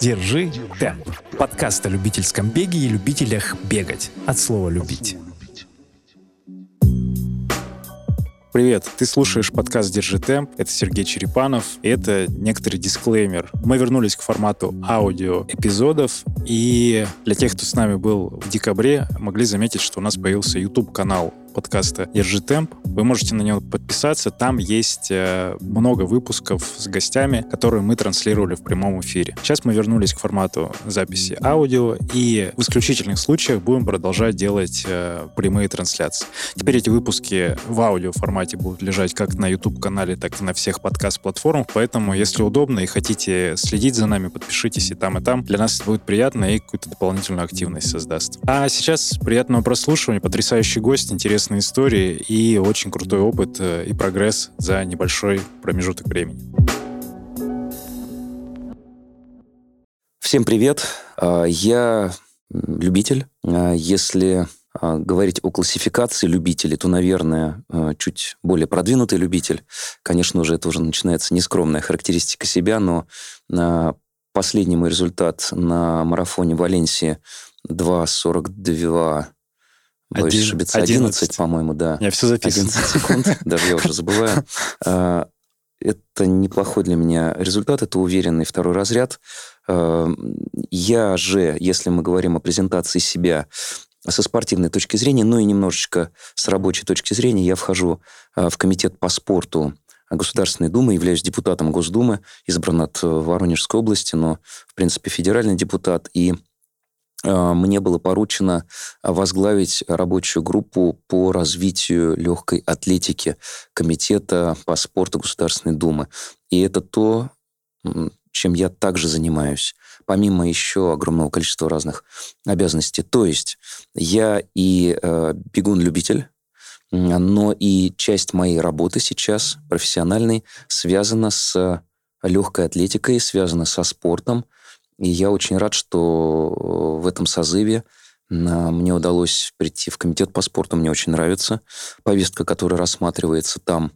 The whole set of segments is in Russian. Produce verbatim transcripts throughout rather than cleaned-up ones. Держи темп. Подкаст о любительском беге и любителях бегать. От слова «любить». Привет, ты слушаешь подкаст «Держи темп». Это Сергей Черепанов, и это некоторый дисклеймер. Мы вернулись к формату аудиоэпизодов, и для тех, кто с нами был в декабре, могли заметить, что у нас появился YouTube-канал подкаста «Держи темп». Вы можете на него подписаться, там есть много выпусков с гостями, которые мы транслировали в прямом эфире. Сейчас мы вернулись к формату записи аудио, и в исключительных случаях будем продолжать делать прямые трансляции. Теперь эти выпуски в аудио формате будут лежать как на YouTube-канале, так и на всех подкаст-платформах, поэтому, если удобно и хотите следить за нами, подпишитесь и там, и там. Для нас это будет приятно и какую-то дополнительную активность создаст. А сейчас приятного прослушивания, потрясающий гость, интересный истории и очень крутой опыт и прогресс за небольшой промежуток времени. Всем привет. Я любитель. Если говорить о классификации любителей, то, наверное, чуть более продвинутый любитель. Конечно, уже это уже начинается нескромная характеристика себя, но последний мой результат на марафоне в Валенсии два сорок два. Боюсь ошибиться, одиннадцать, по-моему, да. Я все записываю. одиннадцать секунд, даже я уже забываю. Это неплохой для меня результат, это уверенный второй разряд. Я же, если мы говорим о презентации себя со спортивной точки зрения, ну и немножечко с рабочей точки зрения, я вхожу в комитет по спорту Государственной Думы, являюсь депутатом Госдумы, избран от Воронежской области, но, в принципе, федеральный депутат, и мне было поручено возглавить рабочую группу по развитию легкой атлетики Комитета по спорту Государственной Думы. И это то, чем я также занимаюсь, помимо еще огромного количества разных обязанностей. То есть я и бегун-любитель, но и часть моей работы сейчас, профессиональной, связана с легкой атлетикой, связана со спортом. И я очень рад, что в этом созыве мне удалось прийти в комитет по спорту. Мне очень нравится повестка, которая рассматривается там.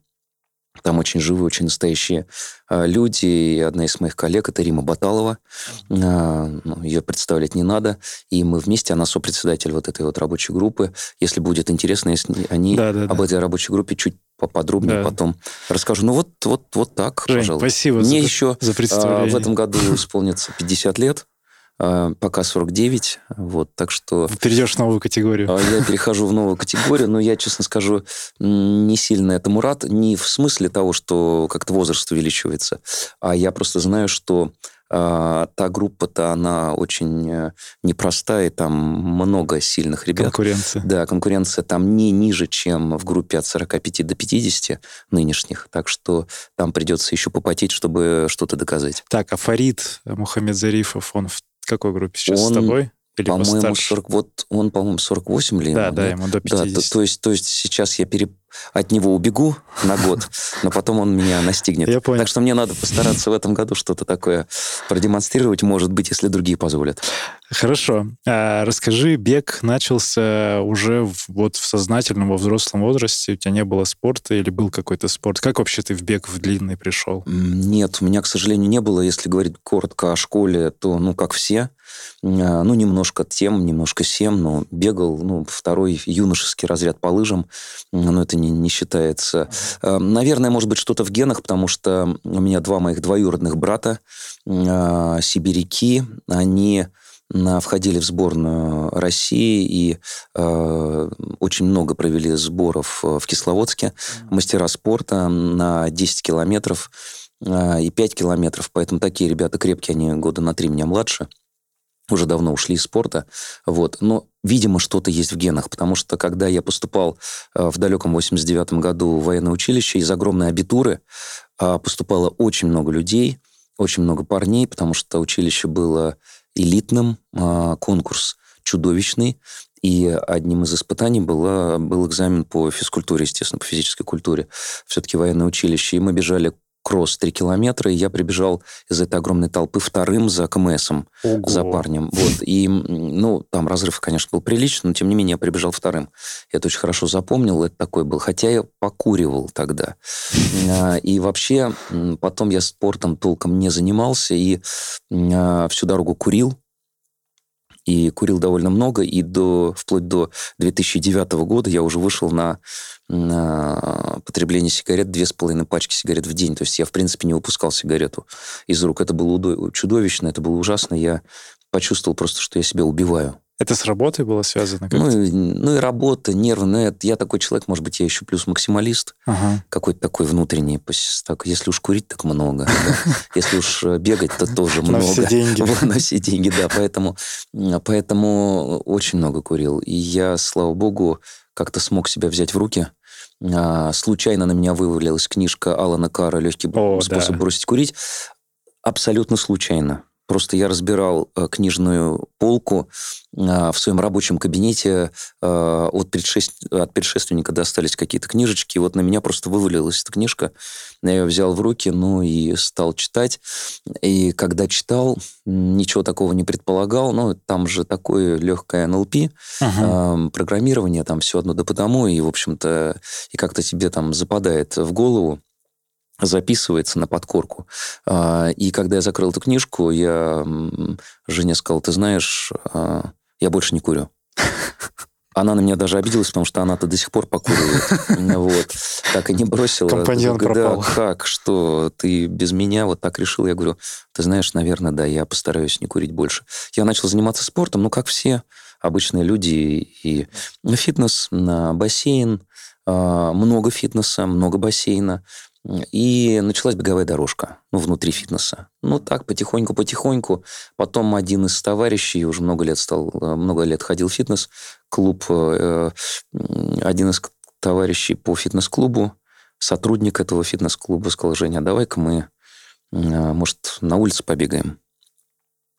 Там очень живые, очень настоящие люди. И одна из моих коллег — это Римма Баталова. Ее представлять не надо. И мы вместе, она сопредседатель вот этой вот рабочей группы. Если будет интересно, если они да, да, об да. этой рабочей группе чуть поподробнее да. потом расскажу. Ну вот, вот, вот так, Жень, пожалуйста. Спасибо. Мне за, еще за представление. В этом году исполнится пятьдесят лет. Пока сорок девять, вот, так что... Ты перейдешь в новую категорию. Я перехожу в новую категорию, но я, честно скажу, не сильно этому рад, не в смысле того, что как-то возраст увеличивается, а я просто знаю, что э, та группа-то, она очень непростая, и там много сильных ребят. Конкуренция. Да, конкуренция там не ниже, чем в группе от сорок пять до пятидесяти нынешних, так что там придется еще попотеть, чтобы что-то доказать. Так, а Фарид Мухаммед Зарифов, он в В какой группе сейчас он, с тобой? Или по-моему, сорок, вот он, по-моему, сорок восемь или... Да, ему, да, да, ему до пятидесяти. Да, то, то, есть, то есть сейчас я пере... от него убегу на год, но потом он меня настигнет. Я понял. Так что мне надо постараться в этом году что-то такое продемонстрировать, может быть, если другие позволят. Хорошо. А, расскажи, бег начался уже в, вот в сознательном, во взрослом возрасте? У тебя не было спорта или был какой-то спорт? Как вообще ты в бег в длинный пришел? Нет, у меня, к сожалению, не было. Если говорить коротко о школе, то, ну, как все... Ну, немножко тем, немножко сем, но бегал, ну, второй юношеский разряд по лыжам, но это не, не считается. Наверное, может быть, что-то в генах, потому что у меня два моих двоюродных брата, сибиряки, они входили в сборную России и э, очень много провели сборов в Кисловодске, мастера спорта на десять километров и пять километров, поэтому такие ребята крепкие, они года на три меня младше. Уже давно ушли из спорта, вот. Но, видимо, что-то есть в генах, потому что, когда я поступал в далеком восемьдесят девятом году в военное училище, из огромной абитуры поступало очень много людей, очень много парней, потому что училище было элитным, конкурс чудовищный, и одним из испытаний было, был экзамен по физкультуре, естественно, по физической культуре, все-таки военное училище, и мы бежали кросс три километра, и я прибежал из этой огромной толпы вторым за КМСом, Ого. за парнем. Вот. И, ну, там разрыв, конечно, был приличный, но, тем не менее, я прибежал вторым. Я это очень хорошо запомнил, это такой был. Хотя я покуривал тогда. И вообще, потом я спортом толком не занимался, и всю дорогу курил. И курил довольно много, и до, вплоть до две тысячи девятого года я уже вышел на, на потребление сигарет, две с половиной пачки сигарет в день. То есть я, в принципе, не выпускал сигарету из рук. Это было чудовищно, это было ужасно. Я почувствовал просто, что я себя убиваю. Это с работой было связано? Как-то? Ну, и, ну и работа, нервы. Ну, я такой человек, может быть, я еще плюс максималист. Ага. Какой-то такой внутренний. Так, если уж курить, так много. Если уж бегать, то тоже много. На все деньги. На все деньги, да. Поэтому очень много курил. И я, слава богу, как-то смог себя взять в руки. Случайно на меня вывалилась книжка Алана Карра «Легкий способ бросить курить». Абсолютно случайно. Просто я разбирал э, книжную полку э, в своем рабочем кабинете. Э, от, предшествь... от предшественника достались какие-то книжечки. И вот на меня просто вывалилась эта книжка. Я ее взял в руки, ну и стал читать. И когда читал, ничего такого не предполагал. Ну, там же такое легкое эн эл пи, ага. э, программирование, там все одно да потому. И, в общем-то, и как-то тебе там западает в голову, записывается на подкорку. И когда я закрыл эту книжку, я жене сказал, ты знаешь, я больше не курю. Она на меня даже обиделась, потому что она-то до сих пор покуривает. Вот. Так и не бросила. Компаньон пропал. Да, как, что, ты без меня вот так решил? Я говорю, ты знаешь, наверное, да, я постараюсь не курить больше. Я начал заниматься спортом, ну, как все обычные люди. И фитнес, бассейн, много фитнеса, много бассейна. И началась беговая дорожка, ну, внутри фитнеса. Ну, так, потихоньку-потихоньку. Потом один из товарищей, уже много лет стал, много лет ходил в фитнес-клуб, э, один из товарищей по фитнес-клубу, сотрудник этого фитнес-клуба, сказал, Женя, давай-ка мы, э, может, на улице побегаем.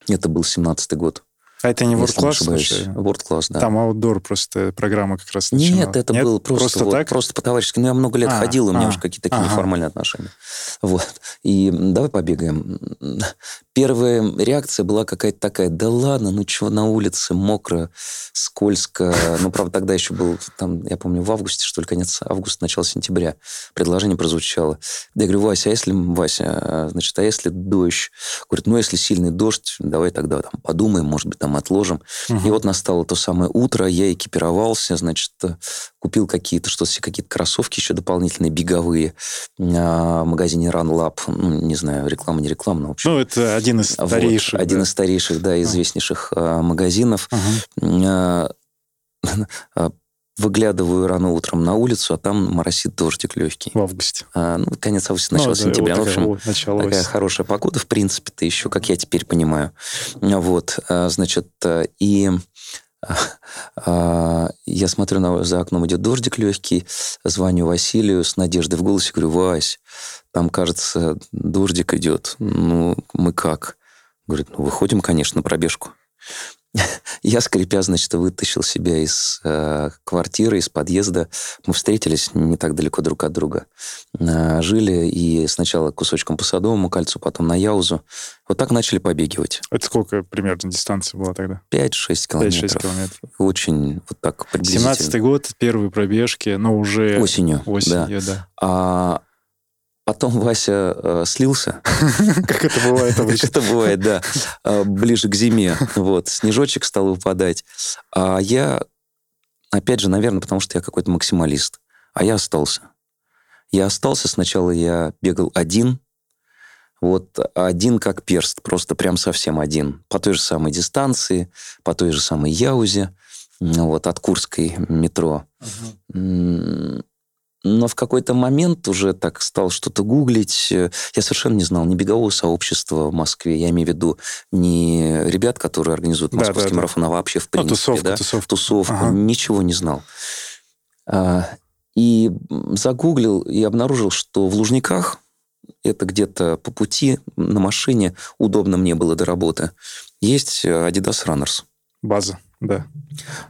Это был семнадцатый год. А это не World Class? World Class, да. Там аутдор просто программа как раз начинала. Нет, это Нет? было просто, просто, вот, просто по-товарищески. Ну, я много лет а, ходил, и у меня а, уже какие-то такие ага. неформальные отношения. Вот. И давай побегаем. Первая реакция была какая-то такая, да ладно, ну чего на улице, мокро, скользко. Ну, правда, тогда еще был, там, я помню, в августе, что ли, конец августа, начало сентября. Предложение прозвучало. Я говорю, Вася, а если, Вася, значит, а если дождь? Говорит, ну, если сильный дождь, давай тогда там подумаем, может быть, там отложим. Uh-huh. И вот настало то самое утро, я экипировался, значит, купил какие-то, что-то себе, какие-то кроссовки еще дополнительные, беговые, в магазине Run Lab, ну, не знаю, реклама, не реклама, но в общем. Ну, это один из старейших. Вот, да? Один из старейших, да, известнейших uh-huh. магазинов. Uh-huh. Выглядываю рано утром на улицу, а там моросит дождик легкий. В августе. А, ну, конец августа, начало ну, сентября. Вот в общем, вот началось. Такая хорошая погода, в принципе-то еще, как я теперь понимаю. Вот, значит, и а, я смотрю, на, за окном идет дождик легкий, звоню Василию с надеждой в голосе, говорю, Вась, там, кажется, дождик идет. Ну, мы как? Говорит, ну, выходим, конечно, на пробежку. Я, скрипя, значит, вытащил себя из э, квартиры, из подъезда. Мы встретились не так далеко друг от друга. Э, жили и сначала кусочком по Садовому кольцу, потом на Яузу. Вот так начали побегивать. Это сколько примерно дистанция была тогда? пять-шесть километров. пять-шесть километров. Очень вот так приблизительно. семнадцатый год, первые пробежки, но уже... Осенью. Осенью, да. да. А... Потом Вася э, слился. Как это бывает обычно. Как это бывает, да. Ближе к зиме. Вот. Снежочек стал выпадать. А я, опять же, наверное, потому что я какой-то максималист. А я остался. Я остался. Сначала я бегал один. Вот один как перст. Просто прям совсем один. По той же самой дистанции, по той же самой Яузе. Вот. От Курской метро. Угу. Но в какой-то момент уже так стал что-то гуглить. Я совершенно не знал ни бегового сообщества в Москве, я имею в виду не ребят, которые организуют московский да, да, марафон, а вообще в принципе. Ну, тусовку, да? тусовку. Тусовку. Ага. Ничего не знал. И загуглил и обнаружил, что в Лужниках, это где-то по пути на машине, удобно мне было до работы, есть Adidas Runners. База, да.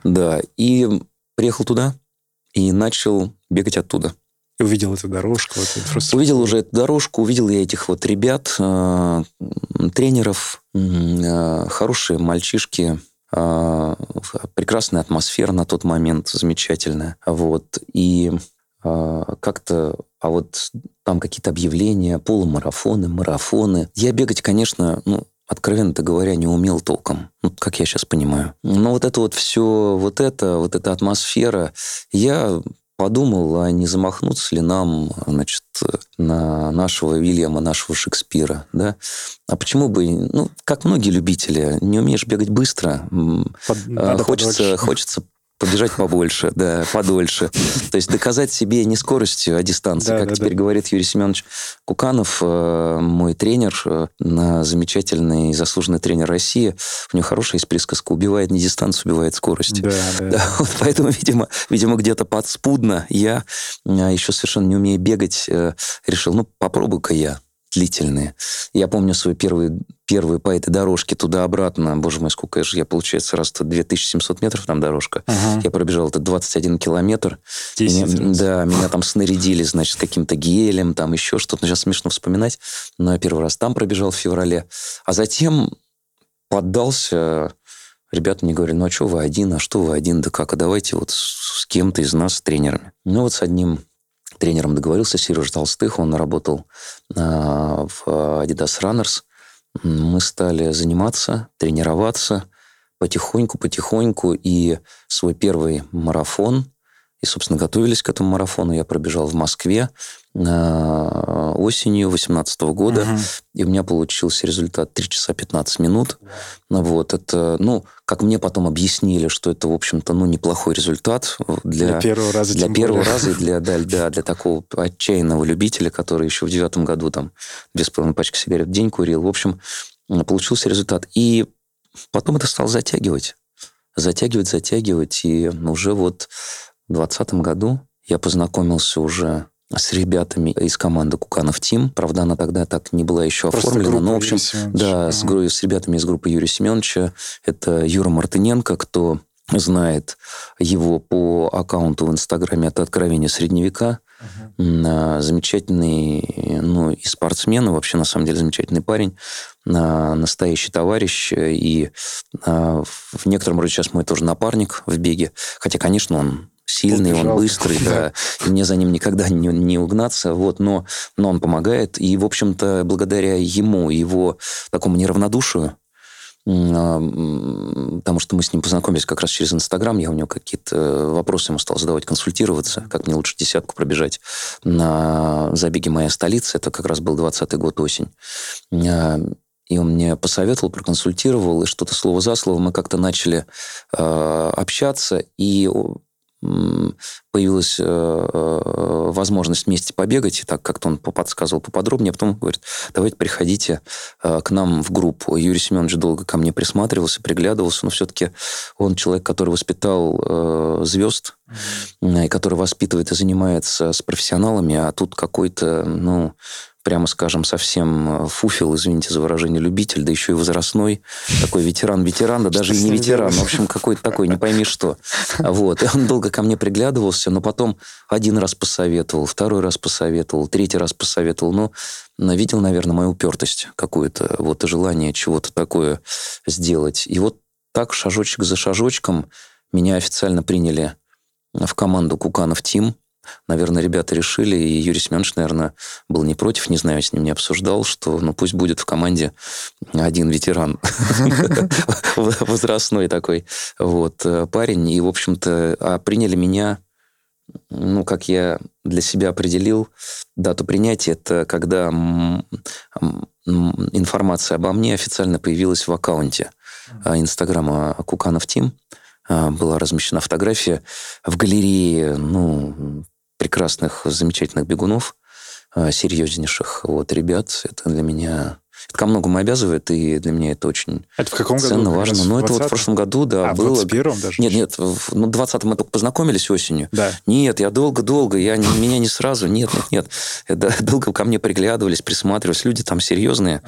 Да. И приехал туда и начал бегать оттуда. Увидел эту дорожку? Вот, просто... Увидел уже эту дорожку, увидел я этих вот ребят, э, тренеров, э, хорошие мальчишки, э, прекрасная атмосфера на тот момент, замечательная. Вот, и э, как-то, а вот там какие-то объявления, полумарафоны, марафоны. Я бегать, конечно, ну, откровенно-то говоря, не умел толком, ну, как я сейчас понимаю. Но вот это вот все, вот это, вот эта атмосфера, я... подумал, а не замахнуться ли нам, значит, на нашего Уильяма, нашего Шекспира, да? А почему бы, ну, как многие любители, не умеешь бегать быстро, Под, хочется, хочется побежать побольше, да, подольше. То есть доказать себе не скоростью, а дистанцией, как теперь говорит Юрий Семенович Куканов, мой тренер, замечательный заслуженный тренер России. У него хорошая есть присказка: убивает не дистанцию, убивает скорость. Поэтому, видимо, где-то подспудно я, еще совершенно не умею бегать, решил, ну, попробуй-ка я. Длительные. Я помню свои первые, первые по этой дорожке туда-обратно. Боже мой, сколько же я, получается, раз-то две тысячи семьсот метров там дорожка. Ага. Я пробежал это двадцать один километр. Меня, да, меня там снарядили, значит, каким-то гелем, там еще что-то. Сейчас смешно вспоминать. Но я первый раз там пробежал в феврале. А затем поддался... Ребята мне говорили, ну а что вы один, а что вы один, да как, а давайте вот с кем-то из нас, с тренерами. Ну вот с одним... тренером договорился, Сережа Толстых, он работал э, в Adidas Runners. Мы стали заниматься, тренироваться потихоньку-потихоньку. И свой первый марафон, и, собственно, готовились к этому марафону, я пробежал в Москве э, осенью две тысячи восемнадцатого года. Uh-huh. И у меня получился результат три часа пятнадцать минут. Вот, это, ну, как мне потом объяснили, что это, в общем-то, ну, неплохой результат для, для первого раза, для, первого раза и для, да, для, для такого отчаянного любителя, который еще в девятом году там две с половиной пачки сигарет в день курил. В общем, получился результат. И потом это стал затягивать. Затягивать, затягивать. И уже вот в двадцатом году я познакомился уже... с ребятами из команды «Куканов Team». Правда, она тогда так не была еще просто оформлена. Но, в общем, да, с, с ребятами из группы Юрия Семеновича. Это Юра Мартыненко, кто знает его по аккаунту в Инстаграме «Это откровение средневека». Uh-huh. Замечательный, ну, и спортсмен, и вообще, на самом деле, замечательный парень, настоящий товарищ, и в некотором роде сейчас мой тоже напарник в беге. Хотя, конечно, он сильный, он, он быстрый, да, и мне за ним никогда не, не угнаться, вот, но, но он помогает, и, в общем-то, благодаря ему, его такому неравнодушию, потому что мы с ним познакомились как раз через Инстаграм, я у него какие-то вопросы ему стал задавать, консультироваться, как мне лучше десятку пробежать на забеге «Моя столица», это как раз был двадцатый год, осень. И он мне посоветовал, проконсультировал, и что-то слово за слово мы как-то начали э, общаться, и появилась э, возможность вместе побегать, и так как-то он подсказывал поподробнее, а потом говорит, давайте приходите э, к нам в группу. Юрий Семенович долго ко мне присматривался, приглядывался, но все-таки он человек, который воспитал э, звезд, mm-hmm. и который воспитывает и занимается с профессионалами, а тут какой-то, ну, прямо скажем, совсем фуфел, извините за выражение, любитель, да еще и возрастной, такой ветеран-ветеран, да даже и не ветеран, в общем, какой-то такой, не пойми что. Вот. И он долго ко мне приглядывался, но потом один раз посоветовал, второй раз посоветовал, третий раз посоветовал, но видел, наверное, мою упертость какую-то, вот, и желание чего-то такое сделать. И вот так, шажочек за шажочком, меня официально приняли в команду «Куканов Team». Наверное, ребята решили, и Юрий Семенович, наверное, был не против, не знаю, с ним не обсуждал, что, ну, пусть будет в команде один ветеран, возрастной такой вот парень. И, в общем-то, приняли меня, ну, как я для себя определил, дату принятия, это когда информация обо мне официально появилась в аккаунте Инстаграма «Куканов Team». Была размещена фотография в галерее, ну, прекрасных, замечательных бегунов, серьезнейших вот ребят. Это для меня Это ко многому обязывает, и для меня это очень это в каком ценно, году? важно. Ну, это вот в прошлом году, да, а, было... в двадцать первом даже? Нет, нет, в ну, двадцатом мы только познакомились осенью. Да. Нет, я долго-долго, я, меня не сразу, нет, нет, нет. Долго ко мне приглядывались, присматривались. Люди там серьезные,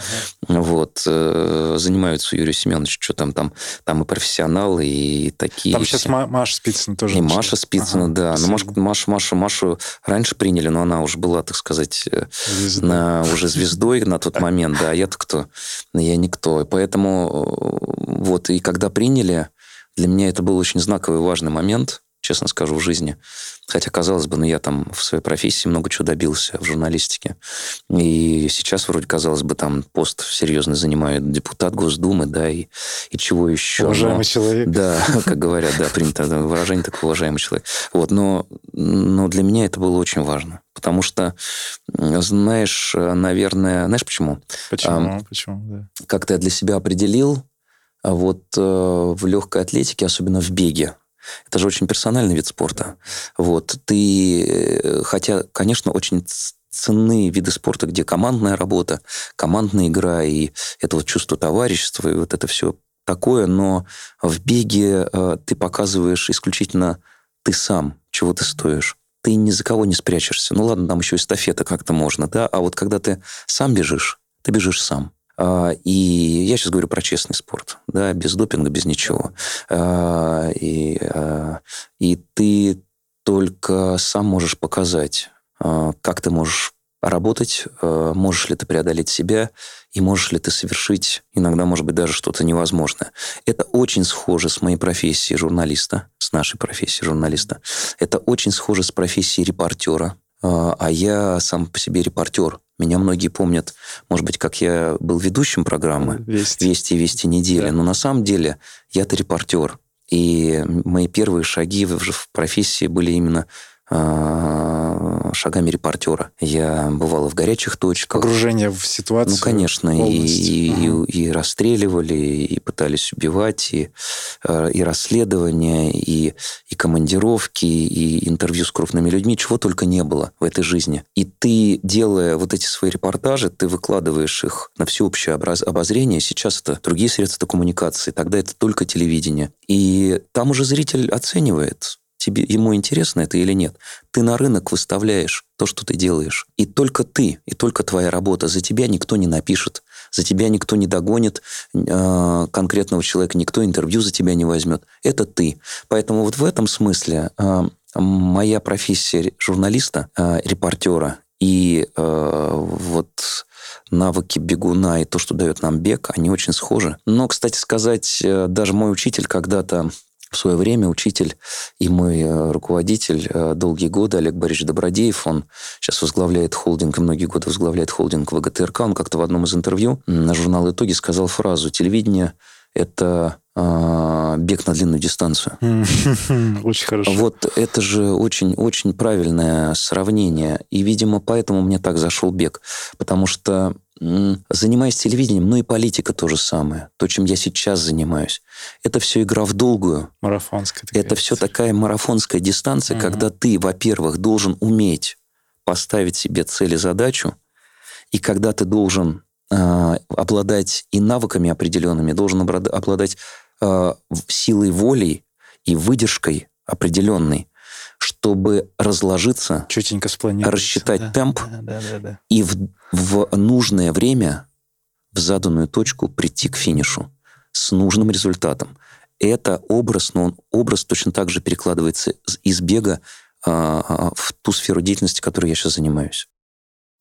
вот, занимаются, Юрий Семенович, что там, там, там и профессионалы, и такие... Там сейчас Маша Спицына тоже. И Маша Спицына, да. Машу раньше приняли, но она уже была, так сказать, уже звездой на тот момент, да, а я-то кто? Я никто. Поэтому вот, и когда приняли, для меня это был очень знаковый и важный момент, честно скажу, в жизни. Хотя, казалось бы, ну, я там в своей профессии много чего добился в журналистике. И сейчас, вроде, казалось бы, там пост серьезно занимает депутат Госдумы, да, и, и чего еще. Уважаемый но, человек. Да, как говорят, да, принято выражение такое, уважаемый человек. Вот, но, но для меня это было очень важно. Потому что, знаешь, наверное... Знаешь, почему? Почему? А, почему? Да. Как-то я для себя определил, вот в легкой атлетике, особенно в беге, это же очень персональный вид спорта. Вот. Ты, хотя, конечно, очень ценны виды спорта, где командная работа, командная игра, и это вот чувство товарищества, и вот это все такое, но в беге ты показываешь исключительно ты сам, чего ты стоишь. Ты ни за кого не спрячешься. Ну ладно, там еще эстафета как-то можно, да? А вот когда ты сам бежишь, ты бежишь сам. И я сейчас говорю про честный спорт, да, без допинга, без ничего. И, и ты только сам можешь показать, как ты можешь работать, можешь ли ты преодолеть себя, и можешь ли ты совершить иногда, может быть, даже что-то невозможное. Это очень схоже с моей профессией журналиста, с нашей профессией журналиста. Это очень схоже с профессией репортера. А я сам по себе репортер. Меня многие помнят, может быть, как я был ведущим программы «Вести», «Вести, Вести недели». Да. Но на самом деле я-то репортер. И мои первые шаги в профессии были именно шагами репортера. Я бывал в горячих точках. Погружение в ситуацию. Ну, конечно. И, и, угу. и, и расстреливали, и пытались убивать, и, и расследования, и, и командировки, и интервью с крупными людьми. Чего только не было в этой жизни. И ты, делая вот эти свои репортажи, ты выкладываешь их на всеобщее обозрение. Сейчас это другие средства коммуникации. Тогда это только телевидение. И там уже зритель оценивает, тебе, ему интересно это или нет. Ты на рынок выставляешь то, что ты делаешь. И только ты, и только твоя работа. За тебя никто не напишет, за тебя никто не догонит э, конкретного человека, никто интервью за тебя не возьмет. Это ты. Поэтому вот в этом смысле э, моя профессия журналиста, э, репортера и э, вот... навыки бегуна и то, что дает нам бег, они очень схожи. Но, кстати сказать, даже мой учитель когда-то, в свое время учитель и мой руководитель долгие годы, Олег Борисович Добродеев, он сейчас возглавляет холдинг, и многие годы возглавляет холдинг вэ гэ тэ эр ка, он как-то в одном из интервью на журнал «Итоги» сказал фразу: «Телевидение – это э, бег на длинную дистанцию». Очень хорошо. Вот это же очень-очень правильное сравнение. И, видимо, поэтому мне так зашел бег. Потому что, занимаясь телевидением, ну и политика то же самое, то, чем я сейчас занимаюсь. Это все игра в долгую. Марафонская. Это все такая марафонская дистанция, угу. Когда ты, во-первых, должен уметь поставить себе цель и задачу, и когда ты должен э, обладать и навыками определенными, должен обладать э, силой воли и выдержкой определенной, чтобы разложиться, четенько спланировать, рассчитать да, темп да, да, да, да. и в, в нужное время в заданную точку прийти к финишу с нужным результатом. Это образ, но он, образ точно так же перекладывается из бега а, в ту сферу деятельности, которой я сейчас занимаюсь.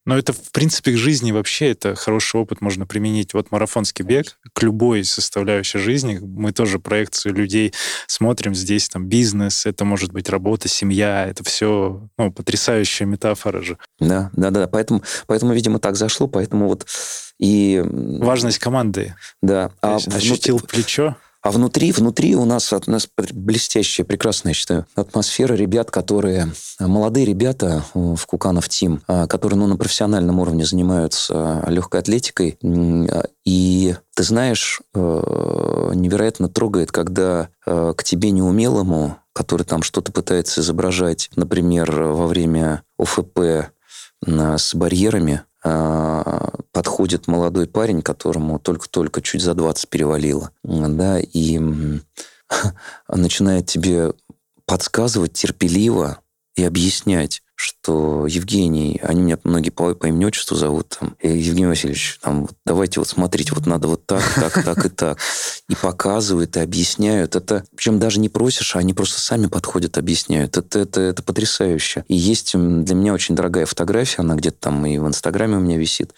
Но это, в принципе, к жизни вообще, это хороший опыт, можно применить. Вот марафонский бег к любой составляющей жизни. Мы тоже проекцию людей смотрим. Здесь там бизнес, это может быть работа, семья. Это все, ну, потрясающая метафора же. Да, да, да. Поэтому, поэтому видимо, так зашло. Поэтому вот и... Важность команды. Да. А ощутил внутри... плечо. А внутри, внутри у нас, у нас блестящая, прекрасная, я считаю, атмосфера ребят, которые... Молодые ребята в Куканов Team, которые ну, на профессиональном уровне занимаются легкой атлетикой. И, ты знаешь, невероятно трогает, когда к тебе неумелому, который там что-то пытается изображать, например, во время о эф пэ с барьерами, подходит молодой парень, которому только-только чуть за двадцать перевалило, да, и начинает тебе подсказывать терпеливо и объяснять, что Евгений, они меня многие по, по имени отчеству зовут, там, Евгений Васильевич, там, давайте вот смотрите, вот надо вот так, так, так и так. И показывают, и объясняют. Это, причем даже не просишь, а они просто сами подходят, объясняют. Это, это, это потрясающе. И есть для меня очень дорогая фотография, она где-то там и в Инстаграме у меня висит.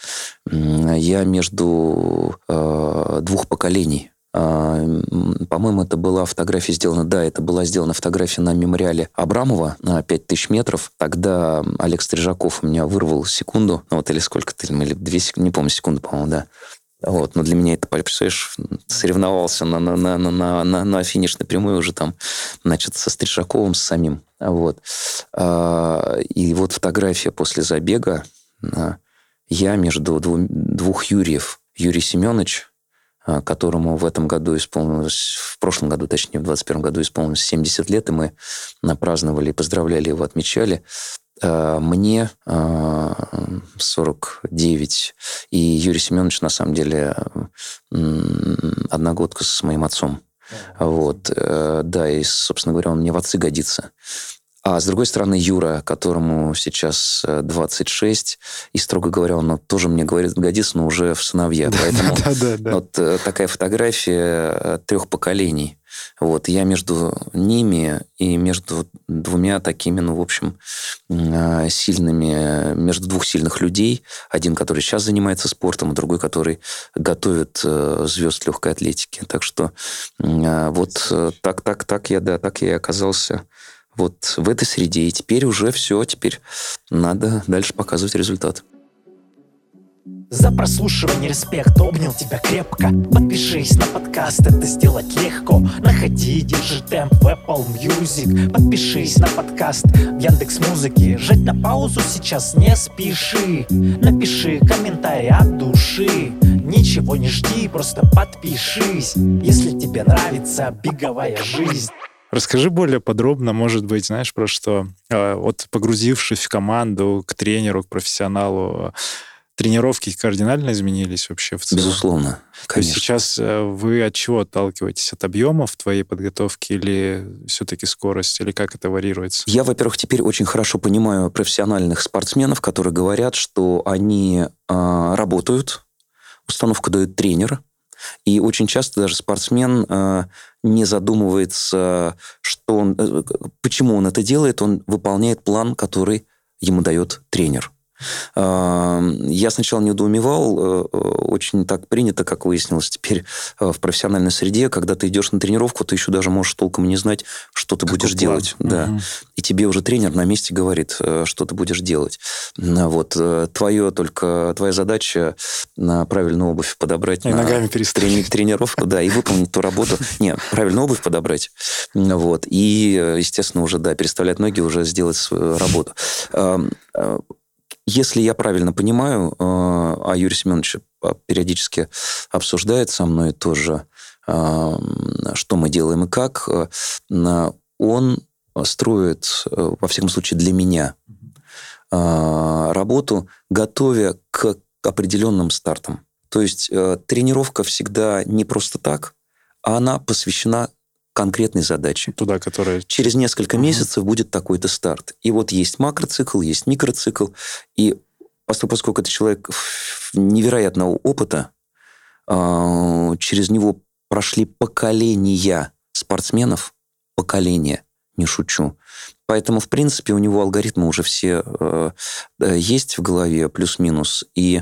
Я между э, двух поколений. По-моему, это была фотография сделана, да, это была сделана фотография на мемориале Абрамова на пять тысяч метров. Тогда Олег Стрижаков у меня вырвал секунду, ну вот или сколько-то, или две секунды, не помню, секунду, по-моему, да. Вот, но для меня это, представляешь, соревновался на, на, на, на, на, на финишной прямой уже там, значит, со Стрижаковым, с самим. Вот. И вот фотография после забега. Я между дву, двух Юриев. Юрий Семенович, которому в этом году исполнилось, в прошлом году, точнее, в двадцать первом году исполнилось семьдесят лет, и мы праздновали, поздравляли его, отмечали. Мне сорок девять, и Юрий Семенович, на самом деле, одногодка с моим отцом. Mm-hmm. Вот. Да, и, собственно говоря, он мне в отцы годится. А с другой стороны, Юра, которому сейчас двадцать шесть, и, строго говоря, он тоже мне говорит, годится, но уже в сыновья. Да, поэтому да, да, да. Вот такая фотография трех поколений. Вот, я между ними и между двумя такими, ну, в общем, сильными, между двух сильных людей. Один, который сейчас занимается спортом, другой, который готовит звезд легкой атлетики. Так что вот так, так, так я, да, так я и оказался вот в этой среде. И теперь уже все, теперь надо дальше показывать результат. За прослушивание респект, обнял тебя крепко. Подпишись на подкаст, это сделать легко. Находи «Держи темп» в Apple Music. Подпишись на подкаст в Яндекс.Музыке. Жать на паузу сейчас не спеши. Напиши комментарий от души. Ничего не жди, просто подпишись, если тебе нравится беговая жизнь. Расскажи более подробно, может быть, знаешь, про что? Вот погрузившись в команду, к тренеру, к профессионалу, тренировки кардинально изменились вообще в целом? Безусловно, конечно. То сейчас вы от чего отталкиваетесь? От объемов твоей подготовки или все-таки скорость? Или как это варьируется? Я, во-первых, теперь очень хорошо понимаю профессиональных спортсменов, которые говорят, что они э, работают, установку дает тренер. И очень часто даже спортсмен э, не задумывается, что он, э, почему он это делает. Он выполняет план, который ему дает тренер. Э, я сначала недоумевал. Э, очень так принято, как выяснилось теперь э, в профессиональной среде. Когда ты идешь на тренировку, ты еще даже можешь толком не знать, что ты Какой будешь план? делать. Угу. Да. И тебе уже тренер на месте говорит, э, что ты будешь делать. Вот, твое только, твоя задача на правильную обувь подобрать. И на ногами перестроить. Тренировку, да, и выполнить ту работу. Не, правильную обувь подобрать. Вот. И, естественно, уже, да, переставлять ноги, уже сделать свою работу. Если я правильно понимаю, а Юрий Семенович периодически обсуждает со мной тоже, что мы делаем и как, он строит, во всяком случае, для меня работу, готовя к определенным стартам. То есть тренировка всегда не просто так, а она посвящена конкретной задаче. Туда, которая... Через несколько угу. месяцев будет такой-то старт. И вот есть макроцикл, есть микроцикл. И поскольку это человек невероятного опыта, через него прошли поколения спортсменов, поколения, не шучу. Поэтому, в принципе, у него алгоритмы уже все э, есть в голове, плюс-минус. И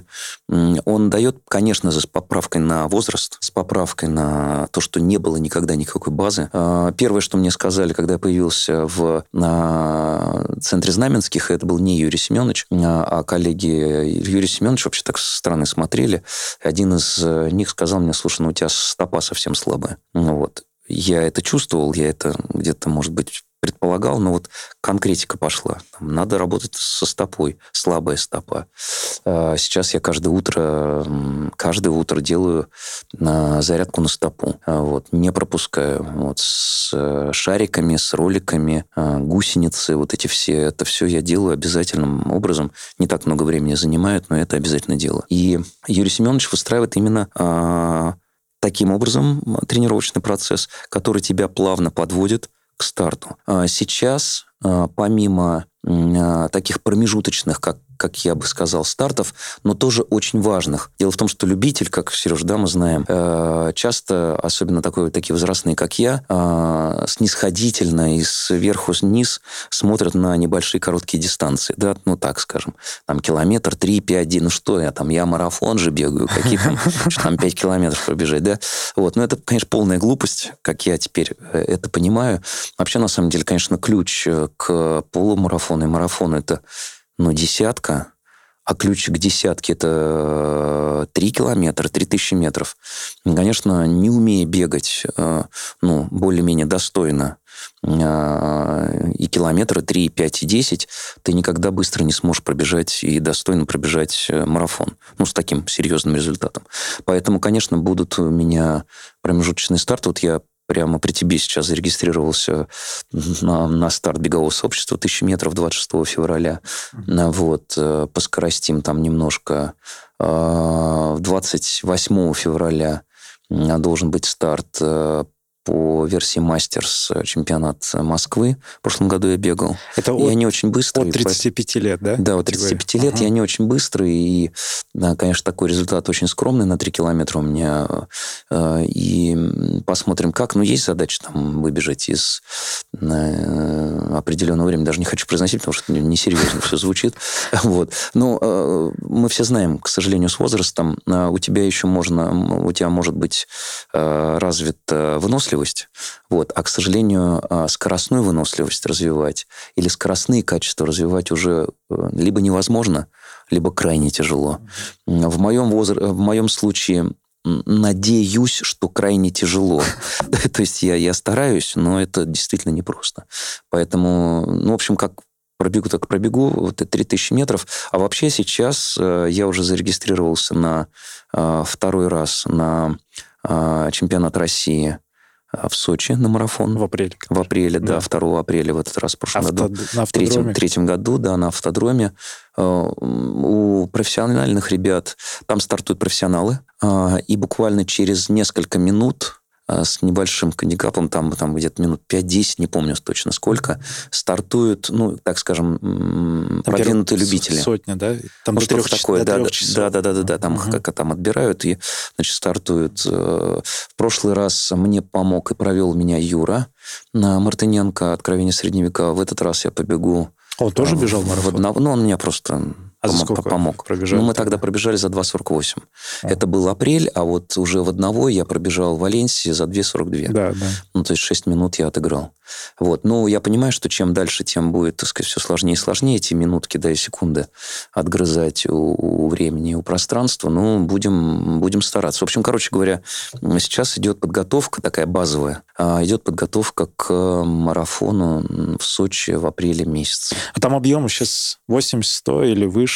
э, он дает, конечно же, с поправкой на возраст, с поправкой на то, что не было никогда никакой базы. Э, первое, что мне сказали, когда я появился в э, центре Знаменских, это был не Юрий Семенович, э, а коллеги Юрия Семеновича вообще так со стороны смотрели. Один из них сказал мне: слушай, ну у тебя стопа совсем слабая. Ну, вот. Я это чувствовал, я это где-то, может быть, предполагал, но вот конкретика пошла. Там надо работать со стопой, слабая стопа. Сейчас я каждое утро, каждое утро делаю зарядку на стопу. Вот, не пропускаю. Вот, с шариками, с роликами, гусеницы, вот эти все. Это все я делаю обязательным образом. Не так много времени занимает, но это обязательно дело. И Юрий Семенович выстраивает именно таким образом тренировочный процесс, который тебя плавно подводит к старту. Сейчас, помимо таких промежуточных, как, как я бы сказал, стартов, но тоже очень важных. Дело в том, что любитель, как Сереж, да, мы знаем, часто, особенно такой, такие возрастные, как я, снисходительно и сверху вниз смотрят на небольшие короткие дистанции, да, ну так скажем, там километр, три, пять, один, ну что я там, я марафон же бегаю, какие там, что там пять километров пробежать, да, вот, но это, конечно, полная глупость, как я теперь это понимаю. Вообще, на самом деле, конечно, ключ к полумарафону и марафон — это, ну, десятка, а ключ к десятке — это три километра, три тысячи метров. Конечно, не умея бегать, ну, более-менее достойно, и километры три, пять и десять, ты никогда быстро не сможешь пробежать и достойно пробежать марафон. Ну, с таким серьезным результатом. Поэтому, конечно, будут у меня промежуточные старты. Вот я прямо при тебе сейчас зарегистрировался на, на старт бегового сообщества тысяча метров двадцать шестого февраля. Вот, поскоростим там немножко. двадцать восьмого февраля должен быть старт по версии мастерс чемпионат Москвы. В прошлом году я бегал. Это от, я не очень быстрый, от тридцати пяти лет, да? Да, от тридцати пяти лет. Ага. Я не очень быстрый. И, да, конечно, такой результат очень скромный на три километра у меня. И посмотрим, как. Ну, есть задача там выбежать из определенного времени. Даже не хочу произносить, потому что несерьезно все звучит. Вот. Но мы все знаем, к сожалению, с возрастом у тебя еще можно, у тебя может быть развит выносливость. Вот. А, к сожалению, скоростную выносливость развивать или скоростные качества развивать уже либо невозможно, либо крайне тяжело. Mm-hmm. В моем возра... в моем случае надеюсь, что крайне тяжело. То есть я, я стараюсь, но это действительно непросто. Поэтому, ну, в общем, как пробегу, так пробегу. Вот три тысячи метров. А вообще сейчас я уже зарегистрировался на второй раз на чемпионат России в Сочи на марафон. В апреле. Конечно. В апреле, да, да, второго апреля в этот раз, в прошлом Авто... году. В третьем, третьем году, да, на автодроме. У профессиональных ребят, там стартуют профессионалы, и буквально через несколько минут с небольшим кандикапом, там, там где-то минут пять-десять, не помню точно сколько, стартуют, ну, так скажем, там продвинутые любители. Сотня, да? Там до трех такое, до да, да, да, да, да, да, там uh-huh. как там отбирают и, значит, стартуют. В прошлый раз мне помог и провел меня Юра Мартыненко, «Откровение средневека». В этот раз я побегу. Он тоже там, бежал в марафон? В, ну, он меня просто... А за сколько помог? Ну, мы тогда пробежали за два сорок восемь. Ага. Это был апрель, а вот уже в одного я пробежал в Валенсии за два сорок два. Да, да. Ну, то есть шесть минут я отыграл. Вот. Ну, я понимаю, что чем дальше, тем будет, так сказать, все сложнее и сложнее эти минутки, да, и секунды отгрызать у, у времени, у пространства. Ну, будем, будем стараться. В общем, короче говоря, сейчас идет подготовка, такая базовая, идет подготовка к марафону в Сочи в апреле месяце. А там объемы сейчас восемьдесят сто или выше?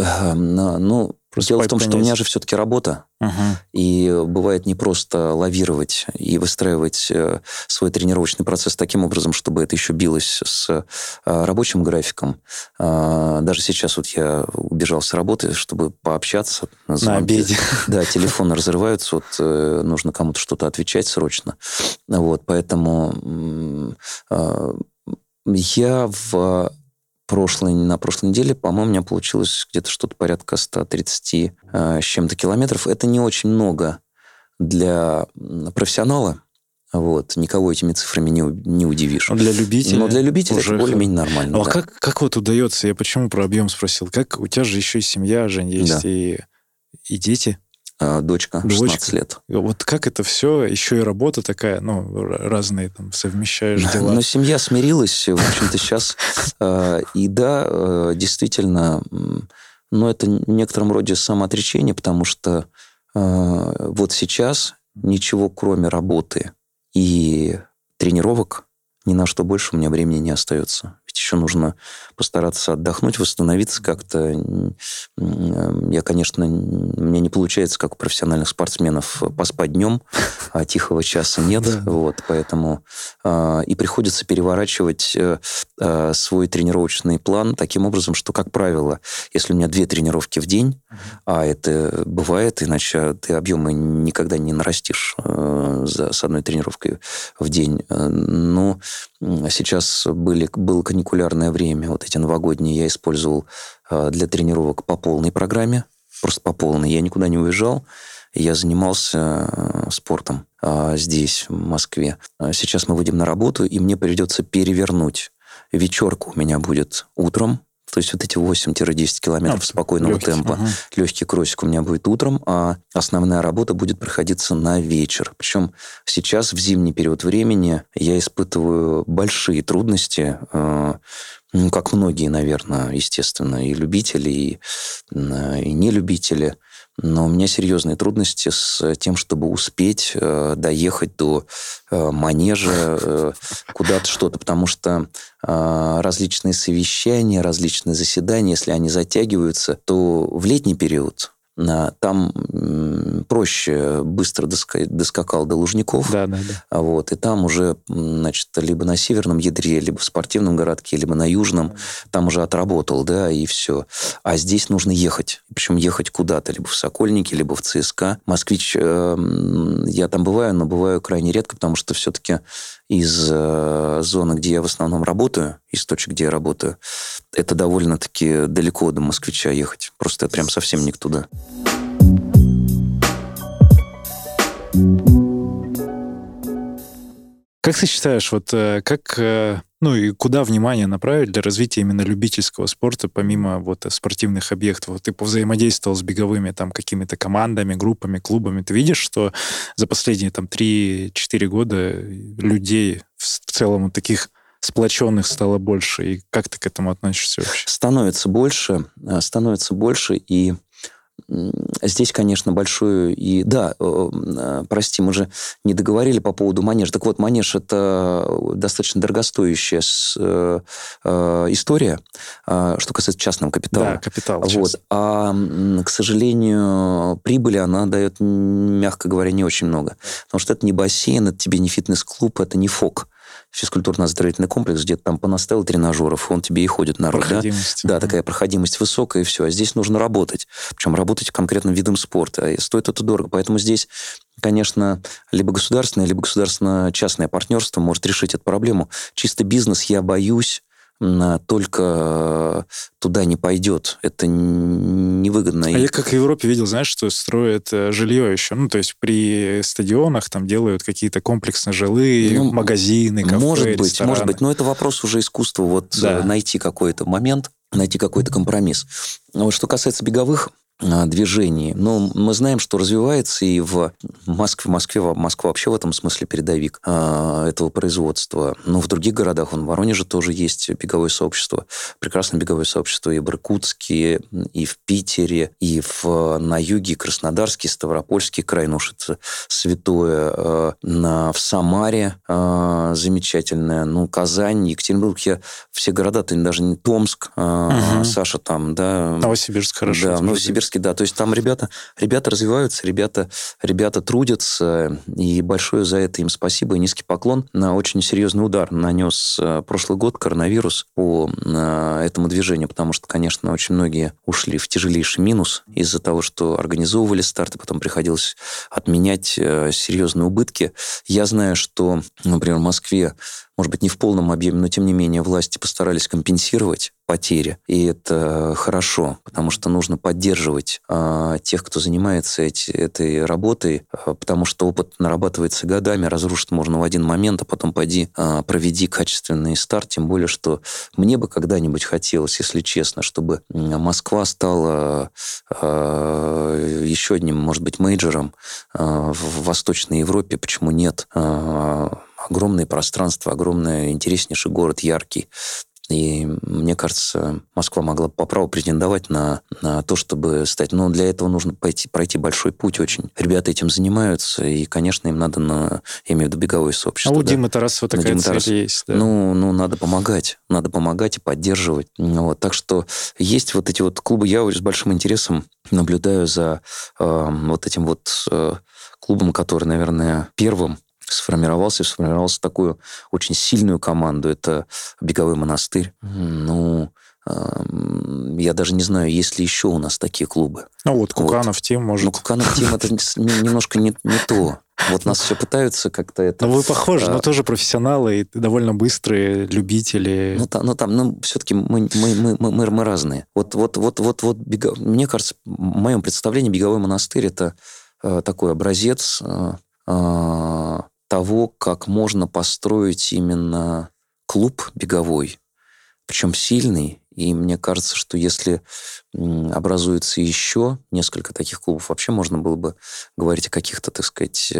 Ну, просто дело в том, понять. Что у меня же все-таки работа, ага. И бывает не просто лавировать и выстраивать свой тренировочный процесс таким образом, чтобы это еще билось с рабочим графиком. Даже сейчас вот я убежал с работы, чтобы пообщаться. На обеде. Да, телефоны разрываются, вот нужно кому-то что-то отвечать срочно. Вот, поэтому я в... Прошлый, на прошлой неделе, по-моему, у меня получилось где-то что-то порядка ста тридцати э, с чем-то километров. Это не очень много для профессионала. Вот. Никого этими цифрами не, не удивишь. Но для любителя, Но для любителя уже... это более-менее нормально. А да. как, как вот удается? Я почему про объем спросил? Как, у тебя же еще и семья, Жень, есть, да. и, и дети. Дочка, шестнадцать лет. Вот как это все, еще и работа такая, ну, разные там совмещаешь дела. Но семья смирилась, в общем-то, сейчас. И да, действительно, но это в некотором роде самоотречение, потому что вот сейчас ничего, кроме работы и тренировок, ни на что больше у меня времени не остается. Ведь еще нужно постараться отдохнуть, восстановиться как-то. Я, конечно, мне не получается, как у профессиональных спортсменов, поспать днем, а тихого часа нет. Вот, поэтому и приходится переворачивать свой тренировочный план таким образом, что, как правило, если у меня две тренировки в день, а это бывает, иначе ты объемы никогда не нарастишь с одной тренировкой в день. Но сейчас были, было каникулярное время, вот эти новогодние я использовал для тренировок по полной программе, просто по полной. Я никуда не уезжал, я занимался спортом здесь, в Москве. Сейчас мы выйдем на работу, и мне придется перевернуть. Вечерка у меня будет утром, то есть вот эти восемь-десять километров а, спокойного легкий, темпа. Ага. Легкий кроссик у меня будет утром, а основная работа будет проходиться на вечер. Причем сейчас, в зимний период времени, я испытываю большие трудности, э, ну, как многие, наверное, естественно, и любители, и, э, и нелюбители. Но у меня серьезные трудности с тем, чтобы успеть э, доехать до э, манежа, э, куда-то что-то, потому что э, различные совещания, различные заседания, если они затягиваются, то в летний период э, там э, проще, быстро доска- доскакал до Лужников, да, да, да. Вот, и там уже, значит, либо на северном ядре, либо в спортивном городке, либо на южном, там уже отработал, да, и все. А здесь нужно ехать. Причем ехать куда-то, либо в Сокольники, либо в ЦСКА. Москвич, э, я там бываю, но бываю крайне редко, потому что все-таки из э, зоны, где я в основном работаю, из точек, где я работаю, это довольно-таки далеко до Москвича ехать. Просто прям совсем не туда. Как ты считаешь, вот как... Ну и куда внимание направить для развития именно любительского спорта, помимо вот спортивных объектов? Вот ты повзаимодействовал с беговыми там какими-то командами, группами, клубами. Ты видишь, что за последние там три-четыре года людей в целом таких сплоченных стало больше? И как ты к этому относишься вообще? Становится больше, становится больше, и здесь, конечно, большую... И да, прости, мы же не договорили по поводу манежа. Так вот, манеж — это достаточно дорогостоящая история, что касается частного капитала. Да, капитал. Вот. А, к сожалению, прибыли она дает, мягко говоря, не очень много. Потому что это не бассейн, это тебе не фитнес-клуб, это не ФОК. Физкультурно-оздоровительный комплекс, где-то там понаставил тренажеров, он тебе и ходит народ. Да? Да, такая проходимость высокая, и все. А здесь нужно работать. Причем работать конкретным видом спорта. И стоит это дорого. Поэтому здесь, конечно, либо государственное, либо государственно-частное партнерство может решить эту проблему. Чисто бизнес, я боюсь, только туда не пойдет. Это невыгодно. А я, как в Европе, видел, знаешь, что строят жилье еще. Ну, то есть при стадионах там делают какие-то комплексные жилые, ну, магазины, кафе, может быть, рестораны. Может быть, но это вопрос уже искусства. Вот да. Найти какой-то момент, найти какой-то компромисс. Вот что касается беговых движений. Но мы знаем, что развивается и в Москве, в Москве, Москва вообще в этом смысле передовик э, этого производства. Но в других городах, вон, в Воронеже тоже есть беговое сообщество, прекрасное беговое сообщество и в Иркутске, и в Питере, и в, на юге, Краснодарский, Ставропольский край, ну уж это святое, э, на, в Самаре э, замечательное, ну, Казань, Екатеринбург, я, все города, ты даже не Томск, э, угу. Саша там, да. Новосибирск хорошо. Да, Новосибирск. Да, то есть там ребята, ребята развиваются, ребята, ребята трудятся, и большое за это им спасибо, и низкий поклон. На очень серьезный удар нанес прошлый год коронавирус по этому движению, потому что, конечно, очень многие ушли в тяжелейший минус из-за того, что организовывали старты, потом приходилось отменять серьезные убытки. Я знаю, что, например, в Москве, может быть, не в полном объеме, но, тем не менее, власти постарались компенсировать потери. И это хорошо, потому что нужно поддерживать э, тех, кто занимается эти, этой работой, э, потому что опыт нарабатывается годами, разрушить можно в один момент, а потом пойди, э, проведи качественный старт. Тем более, что мне бы когда-нибудь хотелось, если честно, чтобы Москва стала э, еще одним, может быть, мейджором э, в Восточной Европе. Почему нет? Э, Огромное пространство, огромный, интереснейший город, яркий. И мне кажется, Москва могла по праву претендовать на, на то, чтобы стать... Но для этого нужно пойти, пройти большой путь очень. Ребята этим занимаются, и, конечно, им надо на... Я имею в виду беговое сообщество. А у да? Димы Тарасова такая Дима цель Тарас... есть. Да? Ну, ну, надо помогать. Надо помогать и поддерживать. Вот. Так что есть вот эти вот клубы. Я с большим интересом наблюдаю за э, вот этим вот э, клубом, который, наверное, первым сформировался и сформировался такую очень сильную команду. Это Беговой монастырь. Ну, э, я даже не знаю, есть ли еще у нас такие клубы. Ну вот, Куканов Тим, вот. может. Ну, Куканов Тим, это немножко не то. Вот нас все пытаются как-то это... Ну, вы похожи, а... но тоже профессионалы и довольно быстрые любители. Ну, там, ну, там, ну все-таки мы, мы, мы, мы, мы разные. Вот, вот, вот, вот, вот бега... Мне кажется, в моем представлении Беговой монастырь — это э, такой образец э, э, того, как можно построить именно клуб беговой, причем сильный. И мне кажется, что если образуется еще несколько таких клубов, вообще можно было бы говорить о каких-то, так сказать,